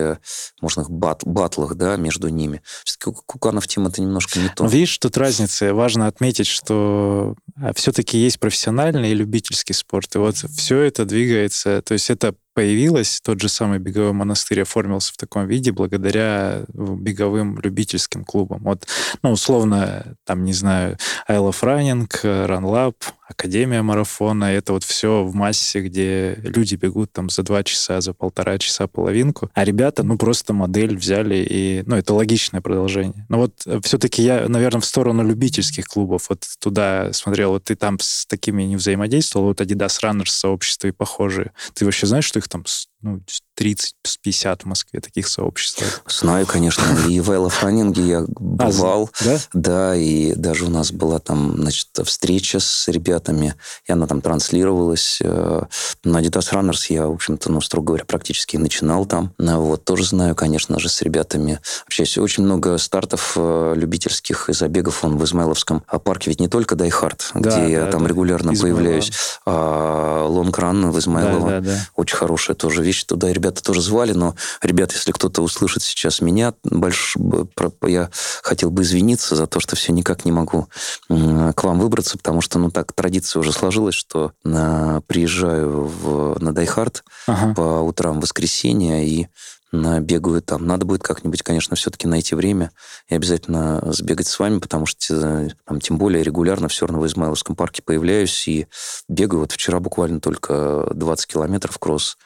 можно бат, батлах, да, между ними. Все-таки Куканов Тим — это немножко не то. Но видишь, тут разница. Важно отметить, что все-таки есть профессиональный и любительский спорт. И вот все это двигается, то есть это появилось, тот же самый Беговой монастырь оформился в таком виде благодаря беговым любительским клубам. Вот, ну, условно, там, не знаю, I Love Running, Run Lab, Академия марафона. Это вот все в массе, где люди бегут там за два часа, за полтора часа половинку. А ребята, ну, просто модель взяли и... Ну, это логичное продолжение. Но вот все-таки я, наверное, в сторону любительских клубов вот туда смотрел. Вот ты там с такими не взаимодействовал. Вот Adidas Runners сообщества и похожие. Ты вообще знаешь, что их там ну, тридцать-пятьдесят в Москве таких сообществ? Знаю, конечно. И в I Love Running я бывал. А, да? Да, и даже у нас была там, значит, встреча с ребятами, и она там транслировалась. На Adidas Runners я, в общем-то, ну, строго говоря, практически начинал там. Вот, тоже знаю, конечно же, с ребятами. Вообще, очень много стартов любительских и забегов он в Измайловском парке. Ведь не только Die Hard, да, где да, я там да. регулярно Измайлова. появляюсь, а Лонг Ран в Измайлово. Да, да, да. Очень хорошая тоже вещь. Туда ребята тоже звали, но, ребят, если кто-то услышит сейчас меня, больш... я хотел бы извиниться за то, что все никак не могу к вам выбраться, потому что, ну, так традиция уже сложилась, что на... приезжаю в... на Die Hard ага. по утрам воскресенья и бегаю там. Надо будет как-нибудь, конечно, все-таки найти время и обязательно сбегать с вами, потому что там, тем более регулярно все равно в Измайловском парке появляюсь и бегаю. Вот вчера буквально только двадцать километров кросс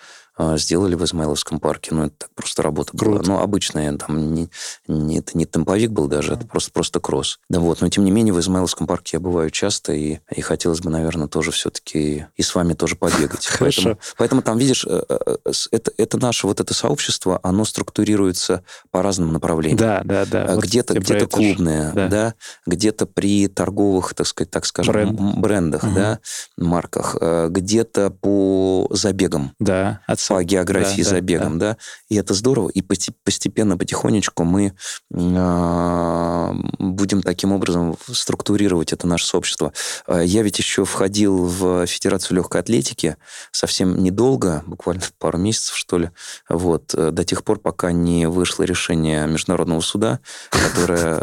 сделали в Измайловском парке. Ну, это так просто работа Круто. была. Ну, обычная, там, не, не, это не темповик был даже, это просто, просто кросс. Да вот, но тем не менее в Измайловском парке я бываю часто, и, и хотелось бы, наверное, тоже все-таки и с вами тоже побегать. Хорошо. Поэтому, поэтому там, видишь, это, это наше вот это сообщество, оно структурируется по разным направлениям. Да, да, да. Где-то, вот где-то клубное, да. да, где-то при торговых, так сказать, так скажем, Бренд. брендах, угу. да, марках, где-то по забегам. Да, по географии да, забегом, да, да. да, и это здорово, и постепенно, потихонечку мы э, будем таким образом структурировать это наше сообщество. Я ведь еще входил в Федерацию легкой атлетики совсем недолго, буквально пару месяцев, что ли, вот, до тех пор, пока не вышло решение Международного суда, которое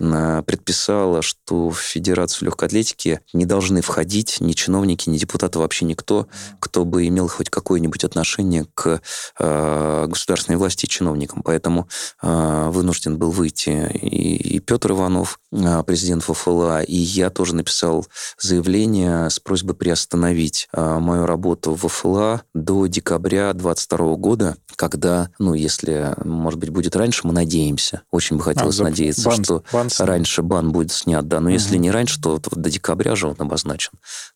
э, предписало, что в Федерацию легкой атлетики не должны входить ни чиновники, ни депутаты, вообще никто, кто бы имел хоть какое-нибудь отношение отношение к э, государственной власти и чиновникам. Поэтому э, вынужден был выйти и, и Петр Иванов, э, президент ВФЛА, и я тоже написал заявление с просьбой приостановить э, мою работу в ВФЛА до декабря двадцать второго года, когда, ну, если, может быть, будет раньше, мы надеемся, очень бы хотелось а, надеяться, бан, что бан раньше бан будет снят, да, но угу. если не раньше, то, то до декабря же он обозначен.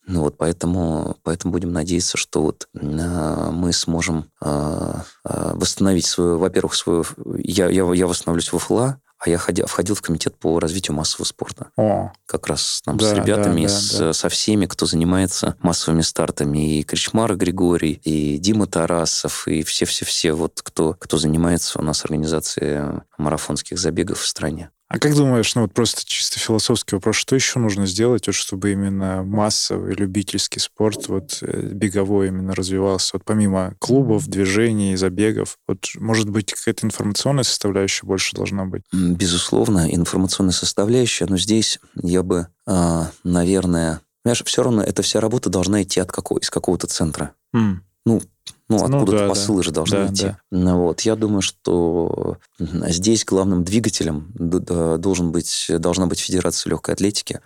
Ну вот, поэтому, поэтому будем надеяться, что вот э, мы сможем э, э, восстановить свою, во-первых, свою... Я, я, я восстановлюсь в ВФЛА, а я ходил, входил в комитет по развитию массового спорта. О. Как раз там да, с ребятами, да, да, с, да. со всеми, кто занимается массовыми стартами. И Кричмар Григорий, и Дима Тарасов, и все-все-все, вот кто, кто занимается у нас организацией марафонских забегов в стране. А как думаешь, ну вот просто чисто философский вопрос, что еще нужно сделать, вот, чтобы именно массовый любительский спорт, вот беговой именно развивался, вот помимо клубов, движений, забегов, вот может быть какая-то информационная составляющая больше должна быть? Безусловно, информационная составляющая, но здесь я бы, наверное, знаешь, все равно эта вся работа должна идти от какого, из какого-то центра. Mm. Ну, Ну, откуда-то ну, да, посылы да. же должны да, идти. Да. Вот. Я думаю, что здесь главным двигателем должен быть, должна быть Федерация легкой атлетики.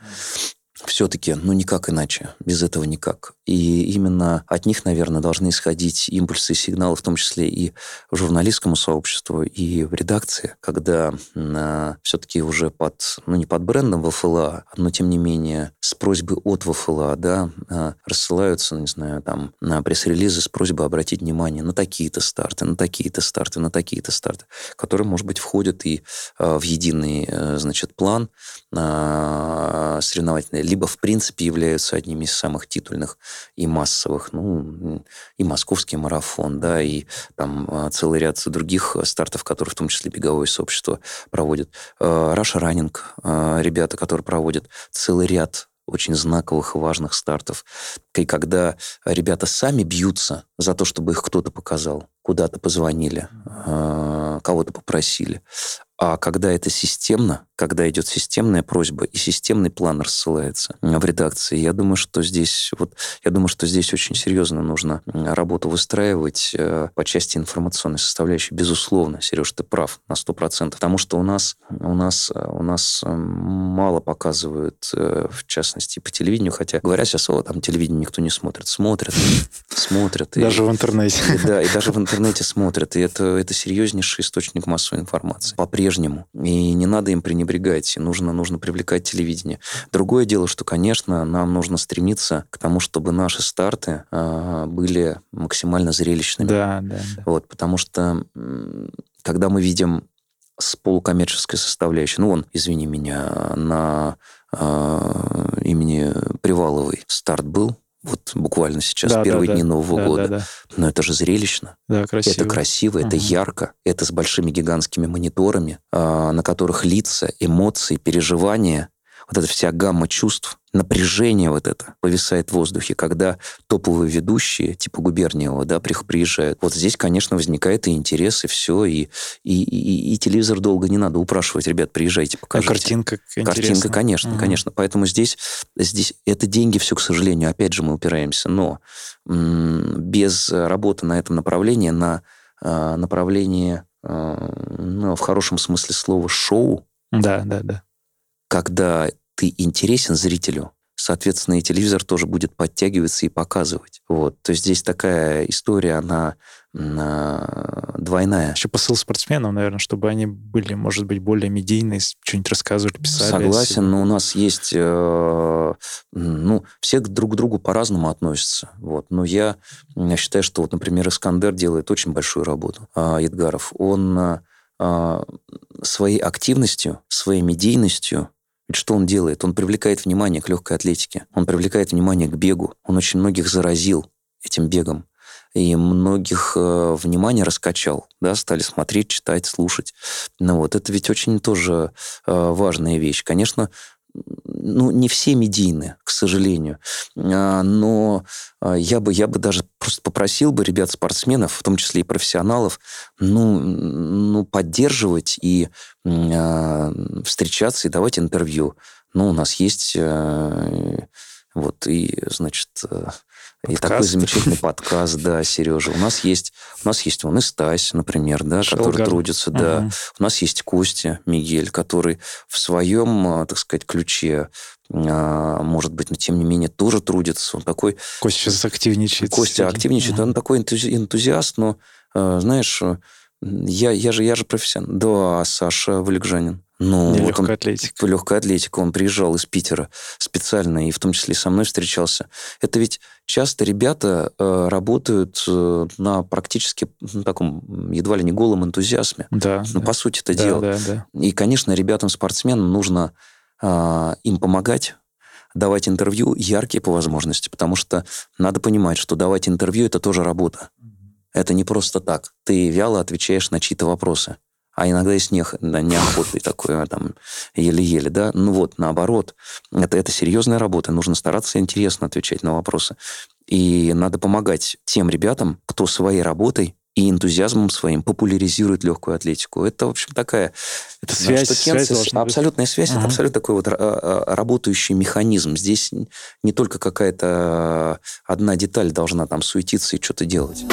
Все-таки, ну, никак иначе. Без этого никак. И именно от них, наверное, должны исходить импульсы и сигналы, в том числе и журналистскому сообществу, и в редакции, когда э, все-таки уже под, ну, не под брендом ВФЛА, но, тем не менее, с просьбы от ВФЛА, да, э, рассылаются, не знаю, там, на пресс-релизы с просьбой обратить внимание на такие-то старты, на такие-то старты, на такие-то старты, которые, может быть, входят и э, в единый, э, значит, план э, соревновательный, либо, в принципе, являются одними из самых титульных и массовых, ну, и московский марафон, да, и там целый ряд других стартов, которые в том числе беговое сообщество проводит. Раша Раннинг, ребята, которые проводят целый ряд очень знаковых и важных стартов. И когда ребята сами бьются за то, чтобы их кто-то показал, куда-то позвонили, кого-то попросили. А когда это системно, когда идет системная просьба и системный план рассылается в редакции, я думаю, что здесь, вот, я думаю, что здесь очень серьезно нужно работу выстраивать по части информационной составляющей. Безусловно, Сереж, ты прав на сто процентов. Потому что у нас, у нас, у нас мало показывают, в частности, по телевидению, хотя, говоря сейчас, о, там телевидение никто не смотрит. Смотрят, смотрят. Даже в интернете. Да, и даже в интернете смотрят. И это серьезнейший источник массовой информации. И не надо им пренебрегать, нужно, нужно привлекать телевидение. Другое дело, что, конечно, нам нужно стремиться к тому, чтобы наши старты э, были максимально зрелищными. Да, да, да. Вот, потому что, когда мы видим с полукоммерческой составляющей, ну, вон, извини меня, на э, имени Приваловой старт был, вот буквально сейчас, да, первые да, дни да, Нового да, года. Да, да. Но это же зрелищно. Да, красиво. Это красиво, это угу. ярко. Это с большими гигантскими мониторами, на которых лица, эмоции, переживания, вот эта вся гамма чувств, напряжение вот это повисает в воздухе, когда топовые ведущие, типа Губерниева, да, приезжают. Вот здесь, конечно, возникает и интерес, и все, и, и, и, и телевизор долго не надо упрашивать. Ребят, приезжайте, покажите. А картинка интересная. Картинка, конечно, угу. конечно. Поэтому здесь, здесь это деньги все, к сожалению, опять же мы упираемся, но м- без работы на этом направлении, на э, направлении, э, ну, в хорошем смысле слова, шоу. Да, да, да. Когда ты интересен зрителю, соответственно, и телевизор тоже будет подтягиваться и показывать. Вот. То есть здесь такая история, она, она двойная. Еще посыл спортсменам, наверное, чтобы они были, может быть, более медийные, что-нибудь рассказывали, писали. Согласен, но у нас есть... Э, ну, все друг к другу по-разному относятся. Вот. Но я, я считаю, что, вот, например, Искандер делает очень большую работу, э, Едгаров. Он э, своей активностью, своей медийностью, ведь что он делает? Он привлекает внимание к легкой атлетике, он привлекает внимание к бегу. Он очень многих заразил этим бегом. И многих э, внимание раскачал, да, стали смотреть, читать, слушать. Ну вот, это ведь очень тоже э, важная вещь. Конечно, ну, не все медийны, к сожалению. А, но я бы, я бы даже просто попросил бы ребят-спортсменов, в том числе и профессионалов, ну, ну поддерживать и а, встречаться, и давать интервью. Ну, у нас есть а, вот и, значит... Подкаст. И такой замечательный подкаст, да, Сережа. У нас есть, у нас есть вон и Стась, например, да, Шелгар, который трудится, uh-huh. да. У нас есть Костя Мигель, который в своем, так сказать, ключе, может быть, но тем не менее тоже трудится. Он такой... Костя сейчас активничает. Костя активничает, uh-huh. он такой энтузи- энтузиаст, но, знаешь, я, я, же, я же профессионал. Да, Саша Валегжанин. Ну, вот легкая атлетика. Легкая атлетика. Он приезжал из Питера специально, и в том числе и со мной встречался. Это ведь часто ребята э, работают э, на практически ну, таком едва ли не голом энтузиазме. Да. Ну, да. по сути, это да, дело. Да, да. И, конечно, ребятам-спортсменам нужно э, им помогать, давать интервью яркие по возможности, потому что надо понимать, что давать интервью – это тоже работа. Это не просто так. Ты вяло отвечаешь на чьи-то вопросы. а иногда и снег неохотой такой, там, еле-еле, да. Ну вот, наоборот, это, это серьезная работа, нужно стараться интересно отвечать на вопросы. И надо помогать тем ребятам, кто своей работой и энтузиазмом своим популяризирует легкую атлетику. Это, в общем, такая... Это связь, связь абсолютная связь, ага. Это абсолютно такой вот работающий механизм. Здесь не только какая-то одна деталь должна там суетиться и что-то делать.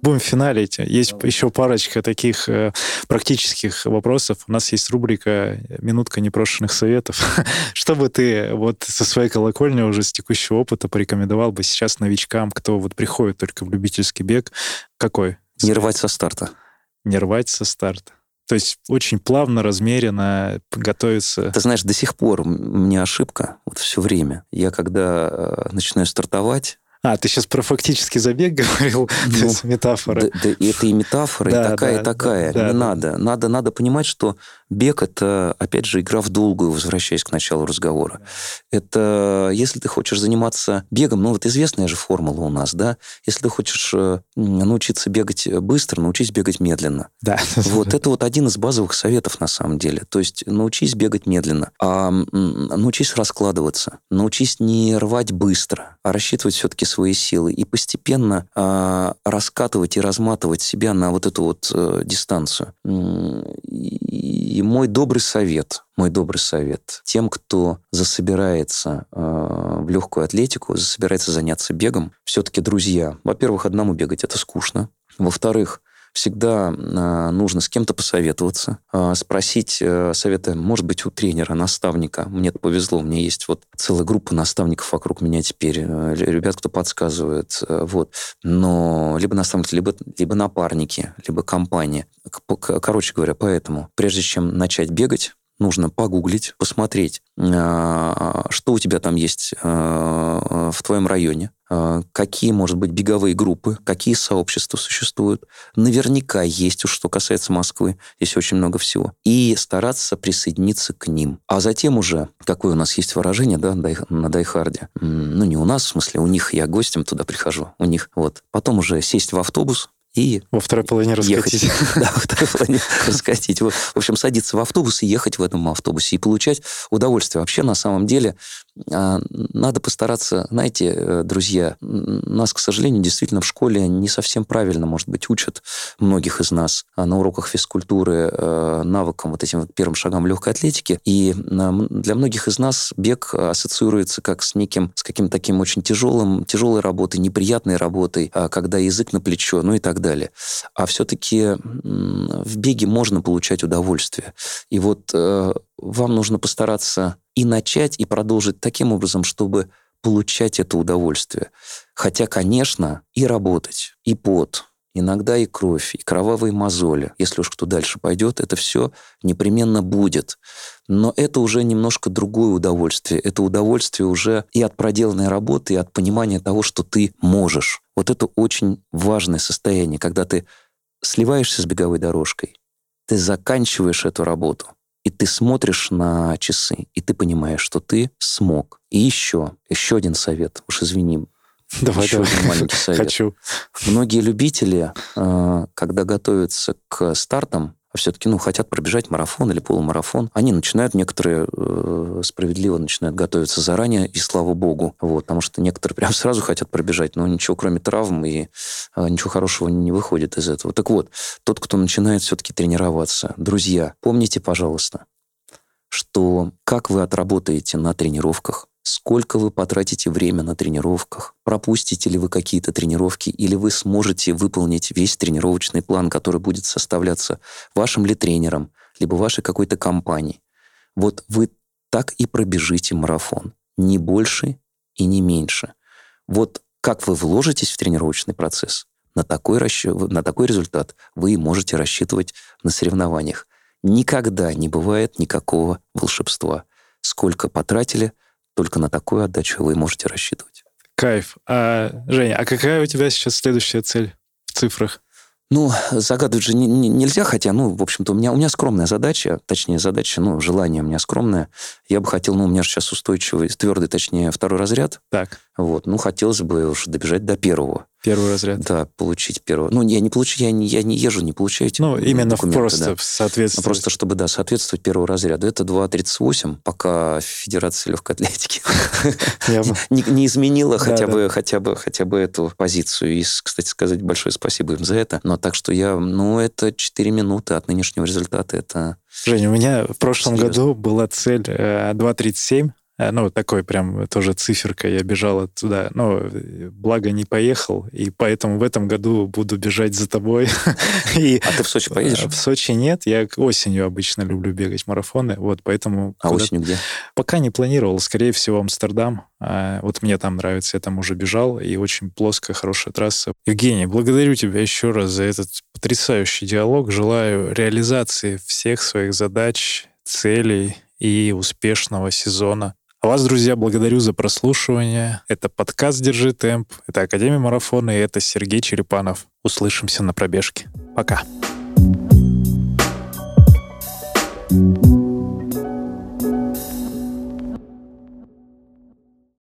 Будем финалить. Есть еще парочка таких э, практических вопросов. У нас есть рубрика «Минутка непрошенных советов». Что бы ты вот со своей колокольни уже с текущего опыта порекомендовал бы сейчас новичкам, кто вот приходит только в любительский бег? Какой? Не рвать со старта. Не рвать со старта. То есть очень плавно, размеренно готовиться. Ты знаешь, до сих пор у меня ошибка вот все время. Я когда э, начинаю стартовать... А, ты сейчас про фактический забег говорил, ну, то есть метафора. Да, да, это и метафора, да, и такая, да, и такая. Да, не да. Надо. надо. Надо понимать, что бег – это, опять же, игра в долгую, возвращаясь к началу разговора. Это если ты хочешь заниматься бегом, ну вот известная же формула у нас, да? Если ты хочешь научиться бегать быстро, научись бегать медленно. Да. Вот это вот один из базовых советов на самом деле. То есть научись бегать медленно, а научись раскладываться, научись не рвать быстро, а рассчитывать все-таки свои силы и постепенно а, раскатывать и разматывать себя на вот эту вот а, дистанцию. И, и мой добрый совет, мой добрый совет тем, кто засобирается а, в легкую атлетику, засобирается заняться бегом, все-таки, друзья, во-первых, одному бегать это скучно, во-вторых, всегда э, нужно с кем-то посоветоваться, э, спросить э, совета, может быть, у тренера, наставника. Мне-то повезло, у меня есть вот целая группа наставников вокруг меня теперь, э, ребят, кто подсказывает. Э, вот. Но либо наставники, либо, либо напарники, либо компания. Короче говоря, поэтому, прежде чем начать бегать, нужно погуглить, посмотреть, что у тебя там есть в твоем районе, какие, может быть, беговые группы, какие сообщества существуют. Наверняка есть, уж что касается Москвы, здесь очень много всего. И стараться присоединиться к ним. А затем уже, какое у нас есть выражение, да, на дайхарде, ну, не у нас, в смысле, у них, я гостем туда прихожу, у них, вот. Потом уже сесть в автобус, и во второй половине раскатить. Да, во второй половине раскатить. В общем, садиться в автобус и ехать в этом автобусе, и получать удовольствие. Вообще, на самом деле, надо постараться, знаете, друзья, нас, к сожалению, действительно в школе не совсем правильно, может быть, учат многих из нас на уроках физкультуры навыкам, вот этим вот первым шагам легкой атлетики. И для многих из нас бег ассоциируется как с неким, с каким-то таким очень тяжелым, тяжелой работой, неприятной работой, когда язык на плечо, ну и так далее. А все-таки в беге можно получать удовольствие. И вот вам нужно постараться и начать, и продолжить таким образом, чтобы получать это удовольствие. Хотя, конечно, и работать, и пот, иногда и кровь, и кровавые мозоли, если уж кто дальше пойдет, это все непременно будет. Но это уже немножко другое удовольствие. Это удовольствие уже и от проделанной работы, и от понимания того, что ты можешь. Вот это очень важное состояние, когда ты сливаешься с беговой дорожкой, ты заканчиваешь эту работу, и ты смотришь на часы, и ты понимаешь, что ты смог. И еще, еще один совет, уж извини, давай, еще давай. Один маленький совет. Хочу. Многие любители, когда готовятся к стартам, а все-таки, ну, хотят пробежать марафон или полумарафон, они начинают, некоторые э, справедливо начинают готовиться заранее, и слава богу, вот, потому что некоторые прям сразу хотят пробежать, но ничего кроме травм, и э, ничего хорошего не выходит из этого. Так вот, тот, кто начинает все-таки тренироваться, друзья, помните, пожалуйста, что как вы отработаете на тренировках, сколько вы потратите время на тренировках, пропустите ли вы какие-то тренировки, или вы сможете выполнить весь тренировочный план, который будет составляться вашим ли тренером, либо вашей какой-то компанией. Вот вы так и пробежите марафон. Не больше и не меньше. Вот как вы вложитесь в тренировочный процесс, на такой, расчет, на такой результат вы и можете рассчитывать на соревнованиях. Никогда не бывает никакого волшебства. Сколько потратили, только на такую отдачу вы можете рассчитывать. Кайф. А, Женя, а какая у тебя сейчас следующая цель в цифрах? Ну, загадывать же не, не, нельзя, хотя, ну, в общем-то, у меня, у меня скромная задача, точнее, задача, ну, желание у меня скромное. Я бы хотел, ну, у меня же сейчас устойчивый, твердый, точнее, второй разряд. Так. Вот, ну, хотелось бы уж добежать до первого. Первый разряд. Да, получить первый. Ну, я не получу, я не, я не езжу, не получаю эти документы. Ну, именно просто да. соответствовать. Ну, просто чтобы, да, соответствовать первому разряду. Это два тридцать восемь, пока Федерация легкой атлетики не изменила хотя бы хотя бы, хотя бы эту позицию. И, кстати, сказать большое спасибо им за это. Но так что я... Ну, это четыре минуты от нынешнего результата. Это... Женя, у меня в прошлом году была цель два тридцать семь. Ну, такой прям тоже циферка. Я бежал оттуда. Ну, благо не поехал, и поэтому в этом году буду бежать за тобой. И а ты в Сочи поедешь? В Сочи нет. Я осенью обычно люблю бегать марафоны. Вот, поэтому... А осенью где? Пока не планировал. Скорее всего, Амстердам. Вот мне там нравится. Я там уже бежал. И очень плоская, хорошая трасса. Евгений, благодарю тебя еще раз за этот потрясающий диалог. Желаю реализации всех своих задач, целей и успешного сезона. А вас, друзья, благодарю за прослушивание. Это подкаст «Держи темп», это Академия марафона, и это Сергей Черепанов. Услышимся на пробежке. Пока.